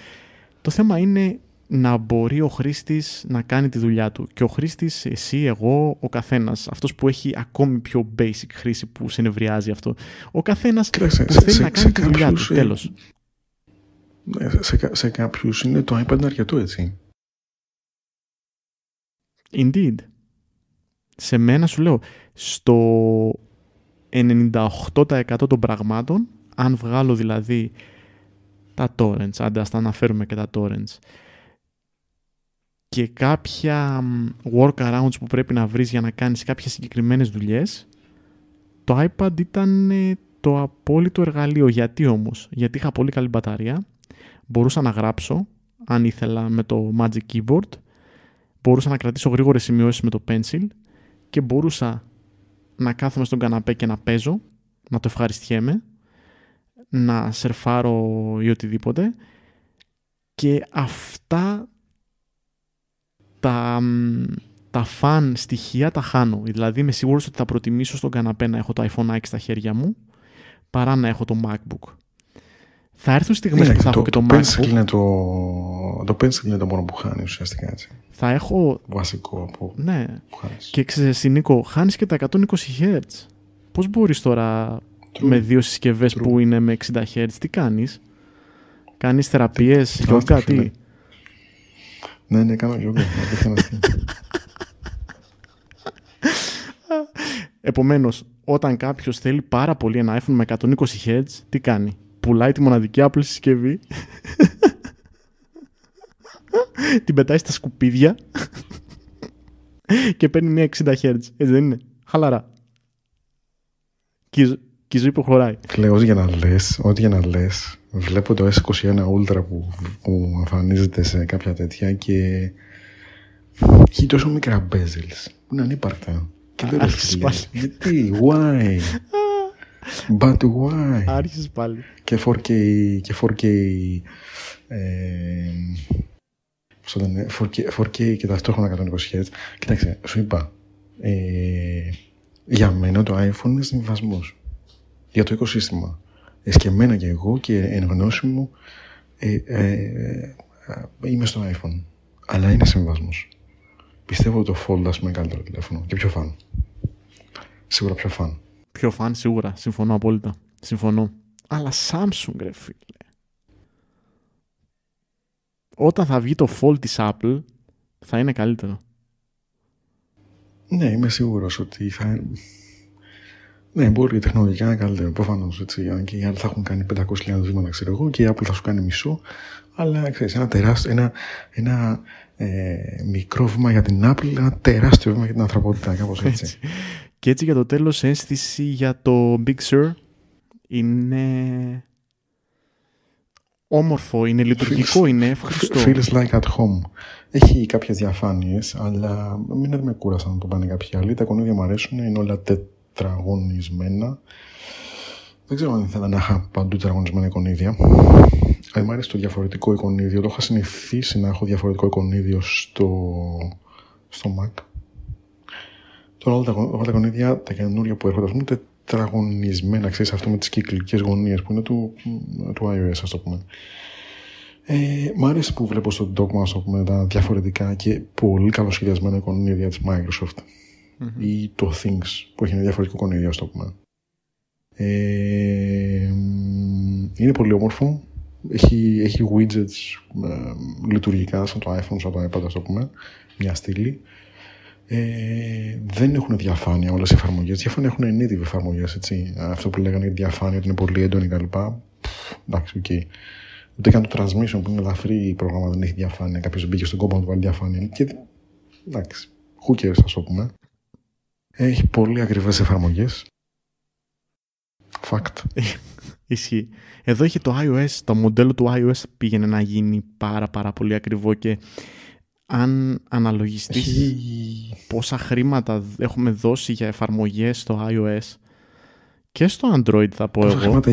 Το θέμα είναι να μπορεί ο χρήστης να κάνει τη δουλειά του. Και ο χρήστης, εσύ, εγώ, ο καθένας. Αυτός που έχει ακόμη πιο basic χρήση που συνευριάζει αυτό. Ο καθένας που θέλει να κάνει τη δουλειά του, τέλος. Σε κάποιους είναι το iPad αρκετό, έτσι. Indeed. Σε μένα σου λέω, στο 98% των πραγμάτων, αν βγάλω δηλαδή τα torrents, άντα στα αναφέρουμε και τα torrents, και κάποια workarounds που πρέπει να βρεις για να κάνεις κάποιες συγκεκριμένες δουλειές, το iPad ήταν το απόλυτο εργαλείο. Γιατί όμως? Γιατί είχα πολύ καλή μπαταρία, μπορούσα να γράψω αν ήθελα με το Magic Keyboard, μπορούσα να κρατήσω γρήγορες σημειώσεις με το Pencil και μπορούσα να κάθομαι στον καναπέ και να παίζω, να το ευχαριστιέμαι, να σερφάρω ή οτιδήποτε. Και αυτά τα fan στοιχεία τα χάνω. Δηλαδή είμαι σίγουρος ότι θα προτιμήσω στον καναπέ να έχω το iPhone 6 στα χέρια μου παρά να έχω το MacBook. Θα έρθουν στιγμές που θα έχω και το MacBook. Το Pencil είναι το μόνο που χάνει ουσιαστικά, έτσι. Θα έχω... Βασικό που, ναι, που χάνεις. Και ξέρεις, Νίκο, χάνεις και τα 120 Hz. Πώς μπορείς τώρα με δύο συσκευές που είναι με 60 Hz, τι κάνεις? Κάνεις θεραπείες, γιόγκα, τι? Ναι, κάνω γιόγκα. Επομένως, όταν κάποιος θέλει πάρα πολύ ένα iPhone με 120 Hz, τι κάνει? Πουλάει τη μοναδική Apple συσκευή, την πετάει στα σκουπίδια και παίρνει μια 60 Hz, έτσι δεν είναι? χαλαρά. Και η ζωή προχωράει. Κλαίω για να λες, ό,τι για να λες. Βλέπω το S21 Ultra που εμφανίζεται σε κάποια τέτοια και έχει τόσο μικρά bezels που είναι ανύπαρκτα. Και δεν άρχισε πάλι. Γιατί, why? But why? Άρχισε πάλι. Και 4K. 4K και ταυτόχρονα 120 Hz. Κοιτάξτε, σου είπα. Για μένα το iPhone είναι συμβιβασμός για το οικοσύστημα. Εσκεμμένα και εγώ και εν γνώση μου είμαι στο iPhone. Αλλά είναι συμβιβασμός. Πιστεύω ότι το Fold ας πούμε είναι καλύτερο τηλέφωνο και πιο φαν. Σίγουρα πιο φαν. Πιο φαν σίγουρα. Συμφωνώ απόλυτα. Συμφωνώ. Αλλά Samsung ρε φίλε. Όταν θα βγει το Fold της Apple θα είναι καλύτερο. Ναι, είμαι σίγουρος ότι θα... Ναι, μπορεί τεχνολογικά να είναι καλύτερο. Προφανώς έτσι. Αν και οι άλλοι θα έχουν κάνει 500.000 βήματα, ξέρω εγώ, και η Apple θα σου κάνει μισό. Αλλά ξέρεις, ένα μικρό βήμα για την Apple, ένα τεράστιο βήμα για την ανθρωπότητα. Κάπως έτσι. Και έτσι για το τέλος, αίσθηση για το Big Sur είναι όμορφο, είναι λειτουργικό, είναι ευχαριστώ. Feels like at home. Έχει κάποιες διαφάνειες, αλλά μην με κούρασαν να το πάνε κάποιοι άλλοι. Τα κονίδια μου αρέσουν, είναι όλα τετραγωνισμένα. Δεν ξέρω αν ήθελα να είχα παντού τετραγωνισμένα εικονίδια. Αν μου αρέσει το διαφορετικό εικονίδιο, το είχα συνηθίσει να έχω διαφορετικό εικονίδιο στο Mac. Τώρα όλα τα εικονίδια, τα καινούργια που έρχονται, είναι τετραγωνισμένα, ξέρεις, αυτό με τις κυκλικές γωνίες που είναι του iOS, ας το πούμε. Μ' αρέσει που βλέπω στο Dogma, ας το πούμε, τα διαφορετικά και πολύ καλοσχεδιασμένα εικονίδια της Microsoft. Mm-hmm. Ή το Things που έχει ένα διαφορετικό εικονίδιο, ας το πούμε. Είναι πολύ όμορφο. Έχει widgets λειτουργικά σαν το iPhone, σαν το iPad, ας το πούμε, μια στήλη. Δεν έχουν διαφάνεια όλες οι εφαρμογές. Διαφάνεια έχουν native εφαρμογές, έτσι. Αυτό που λέγανε για τη διαφάνεια ότι είναι πολύ έντονη κλπ. Εντάξει, οκ. Ούτε καν το transmission που είναι ελαφρύ πρόγραμμα δεν έχει διαφάνεια. Κάποιος μπήκε στον κόμπο να του βάλει διαφάνεια. Και εντάξει, who cares, ας το πούμε. Έχει πολύ ακριβές εφαρμογές. Fact. Ισχύει. Εδώ έχει το iOS, το μοντέλο του iOS πήγαινε να γίνει πάρα πολύ ακριβό και αν αναλογιστείς πόσα χρήματα έχουμε δώσει για εφαρμογές στο iOS και στο Android θα πω πόσα χρήματα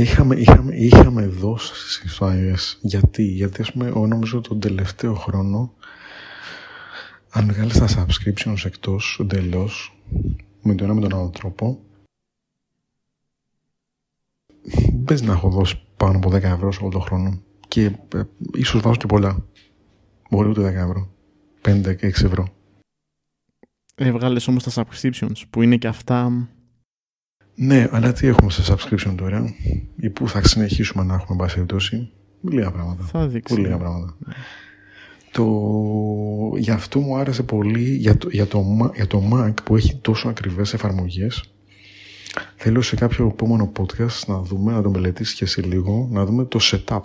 είχαμε δώσει στο iOS. Γιατί ας πούμε, νομίζω τον τελευταίο χρόνο αν βγάλεις τα subscriptions εκτός εντελώς με τον ένα με τον άλλο τρόπο πες να έχω δώσει πάνω από 10 ευρώ σε όλο τον χρόνο και ίσως βάζω και πολλά, μπορεί ούτε 10 ευρώ, 5-6 ευρώ. Βγάλες όμως τα subscriptions που είναι και αυτά. Ναι, αλλά τι έχουμε σε subscription τώρα ή που θα συνεχίσουμε να έχουμε μπασιωτώσει, λίγα πράγματα. Θα δείξει. Λίγα πράγματα. Γι' αυτό μου άρεσε πολύ για το Mac που έχει τόσο ακριβές εφαρμογές. Θέλω σε κάποιο επόμενο podcast να δούμε, να το μελετήσεις και εσύ λίγο, να δούμε το setup.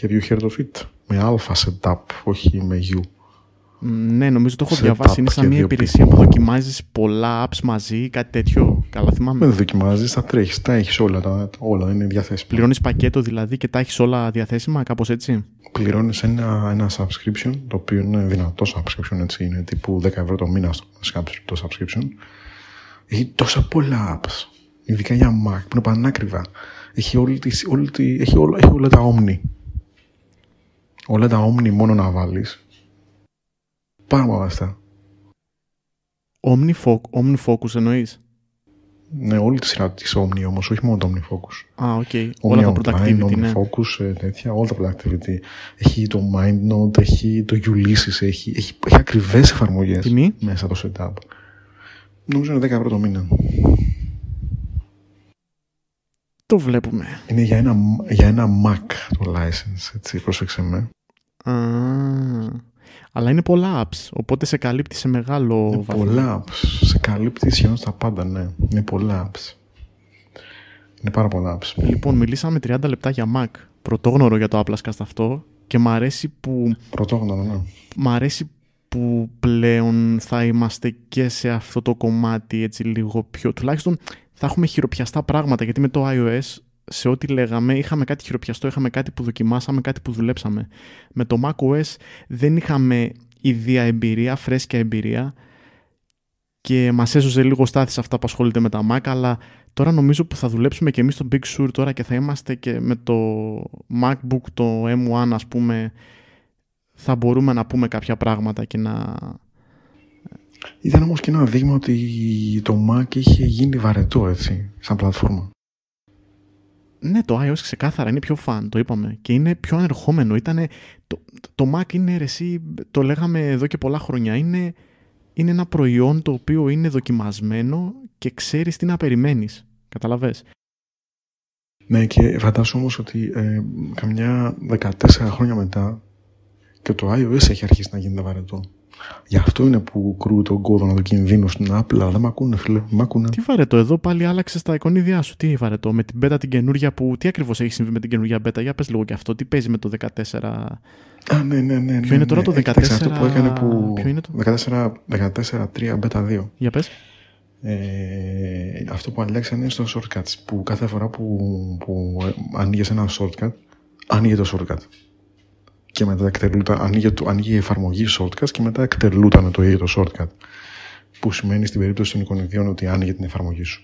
Have you heard of it? Με αλφα setup, όχι με U. Ναι, νομίζω το έχω διαβάσει. Είναι σαν μια υπηρεσία που δοκιμάζεις πολλά apps μαζί, κάτι τέτοιο. Καλά θυμάμαι. Δεν δοκιμάζεις, τα τρέχεις, τα έχεις όλα είναι διαθέσιμα. Πληρώνεις πακέτο δηλαδή και τα έχεις όλα διαθέσιμα, κάπως έτσι. Πληρώνεις ένα subscription, το οποίο είναι δυνατό subscription, έτσι είναι, τύπου 10 ευρώ το μήνα το subscription. Έχει τόσα πολλά apps, ειδικά για Mac, που είναι πανάκριβα. Έχει όλα τα Omni. Όλα τα Omni μόνο να βάλεις. Πάρα πολλά αυτά. Omni Focus εννοείς? Ναι, όλη τη σειρά της Omni όμως, όχι μόνο το Omni Focus. Α, οκ. Okay. Όλα τα productivity, Omni ναι. Focus, τέτοια, όλα τα productivity. Έχει το MindNote, έχει το Ulysses, έχει ακριβές εφαρμογές. Τιμή? Μέσα το setup. Νομίζω είναι 10 ευρώ το μήνα. Το βλέπουμε. Είναι για ένα Mac το license, έτσι, πρόσεξε με. Αλλά είναι πολλά apps, οπότε σε καλύπτει σε μεγάλο βαθμό. Πολλά apps, σε καλύπτει σχεδόν στα πάντα, ναι. Είναι πολλά apps. Είναι πάρα πολλά apps. Λοιπόν, μιλήσαμε 30 λεπτά για Mac. Πρωτόγνωρο για το Applecast αυτό και μ' αρέσει που... Πρωτόγνωρο, ναι. Μ' αρέσει που πλέον θα είμαστε και σε αυτό το κομμάτι έτσι λίγο πιο, τουλάχιστον θα έχουμε χειροπιαστά πράγματα, γιατί με το iOS σε ό,τι λέγαμε είχαμε κάτι χειροπιαστό, είχαμε κάτι που δοκιμάσαμε, κάτι που δουλέψαμε. Με το macOS δεν είχαμε ιδία εμπειρία, φρέσκια εμπειρία, και μας έσωσε λίγο στάθη σε αυτά που ασχολείται με τα Mac, αλλά τώρα νομίζω που θα δουλέψουμε και εμείς στο Big Sur τώρα και θα είμαστε και με το MacBook, το M1 ας πούμε, θα μπορούμε να πούμε κάποια πράγματα και να... Ήταν όμως και ένα δείγμα ότι το Mac είχε γίνει βαρετό έτσι, σαν πλατφόρμα. Ναι, το iOS ξεκάθαρα είναι πιο φαν, το είπαμε, και είναι πιο ανερχόμενο. Ήτανε, το Mac είναι, ρε, εσύ, το λέγαμε εδώ και πολλά χρόνια, είναι ένα προϊόν το οποίο είναι δοκιμασμένο και ξέρεις τι να περιμένεις. Καταλαβες. Ναι, και φαντάσου όμως ότι καμιά 14 χρόνια μετά και το iOS έχει αρχίσει να γίνεται βαρετό. Γι' αυτό είναι που κρούω τον κόδωνα του κινδύνου στην Apple, αλλά δεν μ' ακούνε, φίλε. Μ' ακούνε. Τι βαρετό, εδώ πάλι άλλαξες τα εικονίδια σου. Τι βαρετό, με την beta την καινούργια που. Τι ακριβώς έχει συμβεί με την καινούργια beta, για πες λίγο και αυτό, τι παίζει με το 14. Α, ναι. Ποιο είναι τώρα το 14. Αυτό που έκανε που. Ποιο είναι το 14.3 beta 2. Για πες. Αυτό που αλλάξανε στο shortcuts, που κάθε φορά που ανοίγες ένα shortcut, ανοίγε το shortcut. Και μετά ανοίγει η εφαρμογή shortcuts και μετά εκτελούταν το ίδιο το shortcut. Που σημαίνει στην περίπτωση των εικονιδιών ότι άνοιγε την εφαρμογή σου.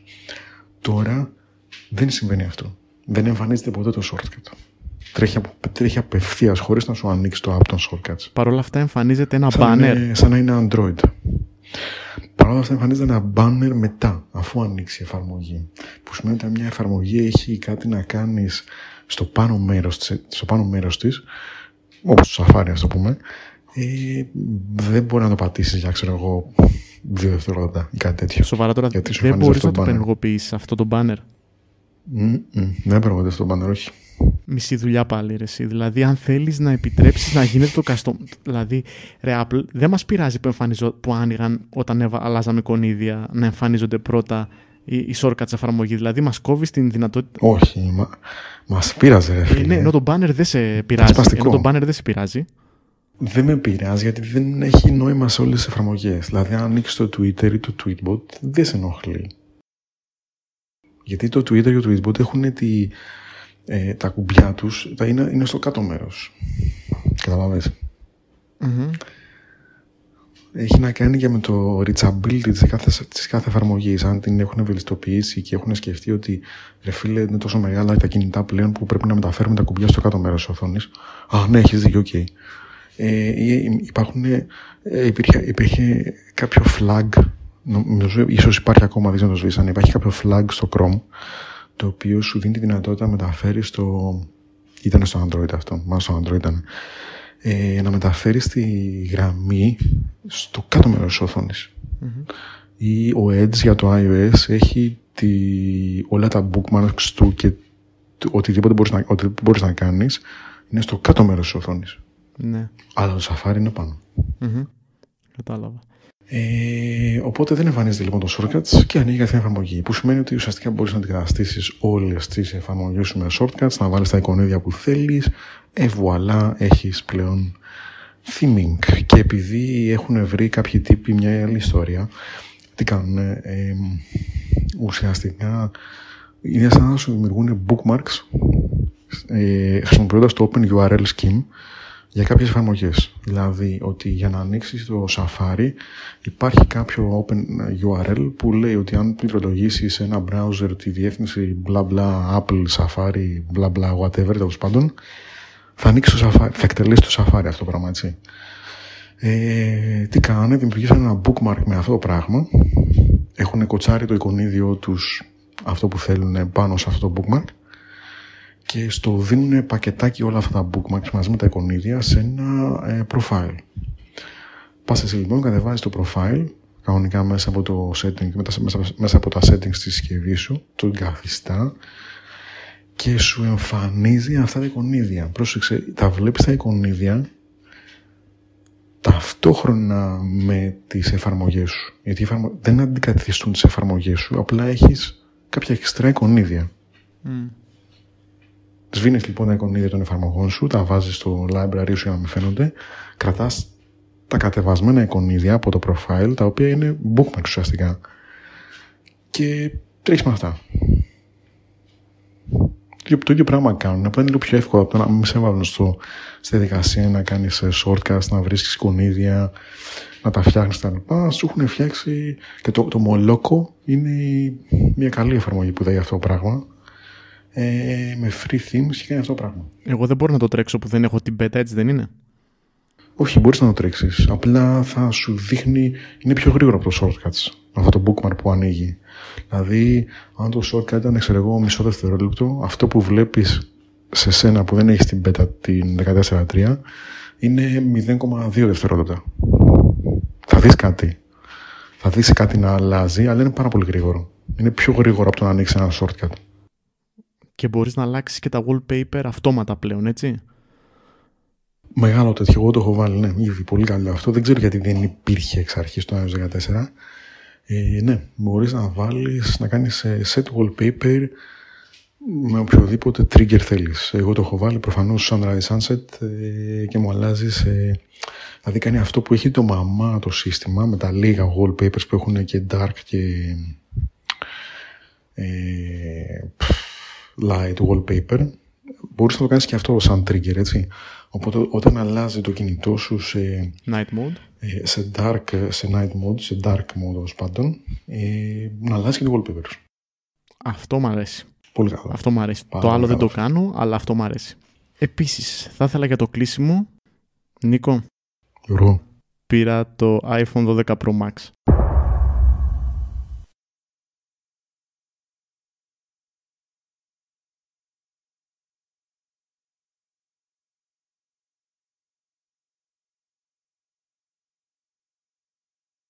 Τώρα δεν συμβαίνει αυτό. Δεν εμφανίζεται ποτέ το shortcut. Τρέχει απευθείας χωρίς να σου ανοίξει το app των shortcuts. Παρ' όλα αυτά εμφανίζεται ένα banner. Σαν να είναι Android. Παρ' όλα αυτά εμφανίζεται ένα banner μετά, αφού ανοίξει η εφαρμογή. Που σημαίνει ότι αν μια εφαρμογή έχει κάτι να κάνει στο πάνω μέρος της, όπως το Safari, ας το πούμε, δεν μπορεί να το πατήσεις για, ξέρω εγώ, 2 δευτερόλεπτα ή κάτι τέτοιο. Σοβαρά τώρα, δεν μπορείς να το πενεργοποιήσεις αυτό το banner. Δεν πενεργοποιήσεις το banner, όχι. Μισή δουλειά πάλι, ρε εσύ. Δηλαδή, αν θέλεις να επιτρέψεις να γίνεται το custom. Δηλαδή, ρε Apple, δεν μας πειράζει που άνοιγαν όταν αλλάζαμε εικονίδια να εμφανίζονται πρώτα η shortcut εφαρμογή, δηλαδή μας κόβει την δυνατότητα. Όχι, μας πείραζε, ρε φίλε. Ναι, ενώ το banner δεν σε πειράζει. Δεν με πειράζει, γιατί δεν έχει νόημα σε όλες τις εφαρμογές. Δηλαδή, αν ανοίξεις το Twitter ή το Tweetbot, δεν σε ενοχλεί. Γιατί το Twitter και το Tweetbot έχουν τα κουμπιά τους, είναι στο κάτω μέρος. Καταλαβαίνεις. Mm-hmm. Έχει να κάνει και με το reachability της κάθε εφαρμογής. Αν την έχουν ευελιστοποιήσει και έχουν σκεφτεί ότι, ρε φίλε, είναι τόσο μεγάλα τα κινητά πλέον που πρέπει να μεταφέρουμε τα κουμπιά στο κάτω μέρος της οθόνης. Α, ναι, έχεις δίκιο, okay. Υπήρχε κάποιο flag, νομίζω, ίσως υπάρχει ακόμα, δεν το σβήσανε. Υπάρχει κάποιο flag στο Chrome, το οποίο σου δίνει τη δυνατότητα να μεταφέρει στο. Ήταν στο Android αυτό, μάλλον στο Android ήταν. Να μεταφέρεις τη γραμμή στο κάτω μέρος της οθόνης. Mm-hmm. Ή ο Edge για το iOS έχει όλα τα bookmarks του και οτιδήποτε μπορείς να κάνεις είναι στο κάτω μέρος της οθόνης. Ναι. Αλλά το Safari είναι πάνω. Mm-hmm. Κατάλαβα. Οπότε δεν εμφανίζεται λοιπόν το shortcuts και ανοίγει κάθε εφαρμογή. Που σημαίνει ότι ουσιαστικά μπορείς να αντικαταστήσεις όλες τις εφαρμογές σου με shortcuts, να βάλεις τα εικονίδια που θέλεις. Voilà, έχεις πλέον theming. Και επειδή έχουν βρει κάποιοι τύποι μια άλλη ιστορία, τι κάνουν, ουσιαστικά είναι σαν να σου δημιουργούν bookmarks χρησιμοποιώντας το Open URL Scheme για κάποιες εφαρμογές. Δηλαδή ότι για να ανοίξεις το Safari υπάρχει κάποιο Open URL που λέει ότι αν πληκτρολογήσεις σε ένα browser τη διεύθυνση bla bla Apple Safari bla bla whatever, τέλος πάντων, θα ανοίξει το Safari, θα εκτελέσει το Safari αυτό το πράγμα, έτσι. Τι κάνανε, δημιουργήσαν ένα bookmark με αυτό το πράγμα. Έχουν κοτσάρει το εικονίδιο τους, αυτό που θέλουν, πάνω σε αυτό το bookmark. Και στο δίνουν πακετάκι όλα αυτά τα bookmarks μαζί με τα εικονίδια σε ένα profile. Πας εσύ λοιπόν, κατεβάζεις το profile, κανονικά μέσα από το setting, μέσα από τα settings της συσκευής σου, τον καθιστά. Και σου εμφανίζει αυτά τα εικονίδια. Πρόσεξε, τα βλέπεις τα εικονίδια ταυτόχρονα με τις εφαρμογές σου. Γιατί δεν αντικαθιστούν τις εφαρμογές σου, απλά έχεις κάποια εξτρά εικονίδια. Σβήνεις λοιπόν τα εικονίδια των εφαρμογών σου, τα βάζεις στο library σου για να μην φαίνονται, κρατάς τα κατεβασμένα εικονίδια από το profile, τα οποία είναι bookmarks ουσιαστικά. Και τρέχεις με αυτά. Το ίδιο πράγμα κάνουν, απλά είναι λίγο πιο εύκολο από το να μην σε βάλουν στη διαδικασία να κάνεις shortcuts, να βρίσκεις εικονίδια, να τα φτιάχνεις τα λοιπά. Σου έχουν φτιάξει και το μολόκο είναι μια καλή εφαρμογή που δάει αυτό το πράγμα. Με free themes και κάνει αυτό το πράγμα. Εγώ δεν μπορώ να το τρέξω που δεν έχω την beta, έτσι δεν είναι? Όχι, μπορείς να το τρέξεις. Απλά θα σου δείχνει, είναι πιο γρήγορο από το shortcuts, αυτό το bookmark που ανοίγει. Δηλαδή, αν το shortcut ήταν, ξέρω εγώ, μισό δευτερόλεπτο, αυτό που βλέπεις σε σένα που δεν έχεις την beta την 14.3 είναι 0,2 δευτερόλεπτα. Θα δεις κάτι. Θα δεις κάτι να αλλάζει, αλλά είναι πάρα πολύ γρήγορο. Είναι πιο γρήγορο από το να ανοίξεις ένα shortcut. Και μπορείς να αλλάξεις και τα wallpaper αυτόματα πλέον, έτσι. Μεγάλο τέτοιο. Εγώ το έχω βάλει. Ναι, πολύ καλό αυτό. Δεν ξέρω γιατί δεν υπήρχε εξ αρχής το iOS 14. Ναι, μπορείς να βάλεις, να κάνεις set wallpaper με οποιοδήποτε trigger θέλεις. Εγώ το έχω βάλει προφανώς sunrise sunset και μου αλλάζει. Δηλαδή κάνει αυτό που έχει το μαμά το σύστημα με τα λίγα wallpapers που έχουν και dark και light wallpaper. Μπορείς να το κάνεις και αυτό σαν trigger, έτσι. Οπότε όταν αλλάζει το κινητό σου σε night mode, σε dark mode ως πάντων, να αλλάζει και το wallpaper σου. Αυτό μ' αρέσει. Πολύ καλό. Αυτό μ' αρέσει. Πάρα το άλλο δεν το κάνω, αλλά αυτό μ' αρέσει. Επίσης, θα ήθελα για το κλείσιμο, Νίκο, πήρα το iPhone 12 Pro Max.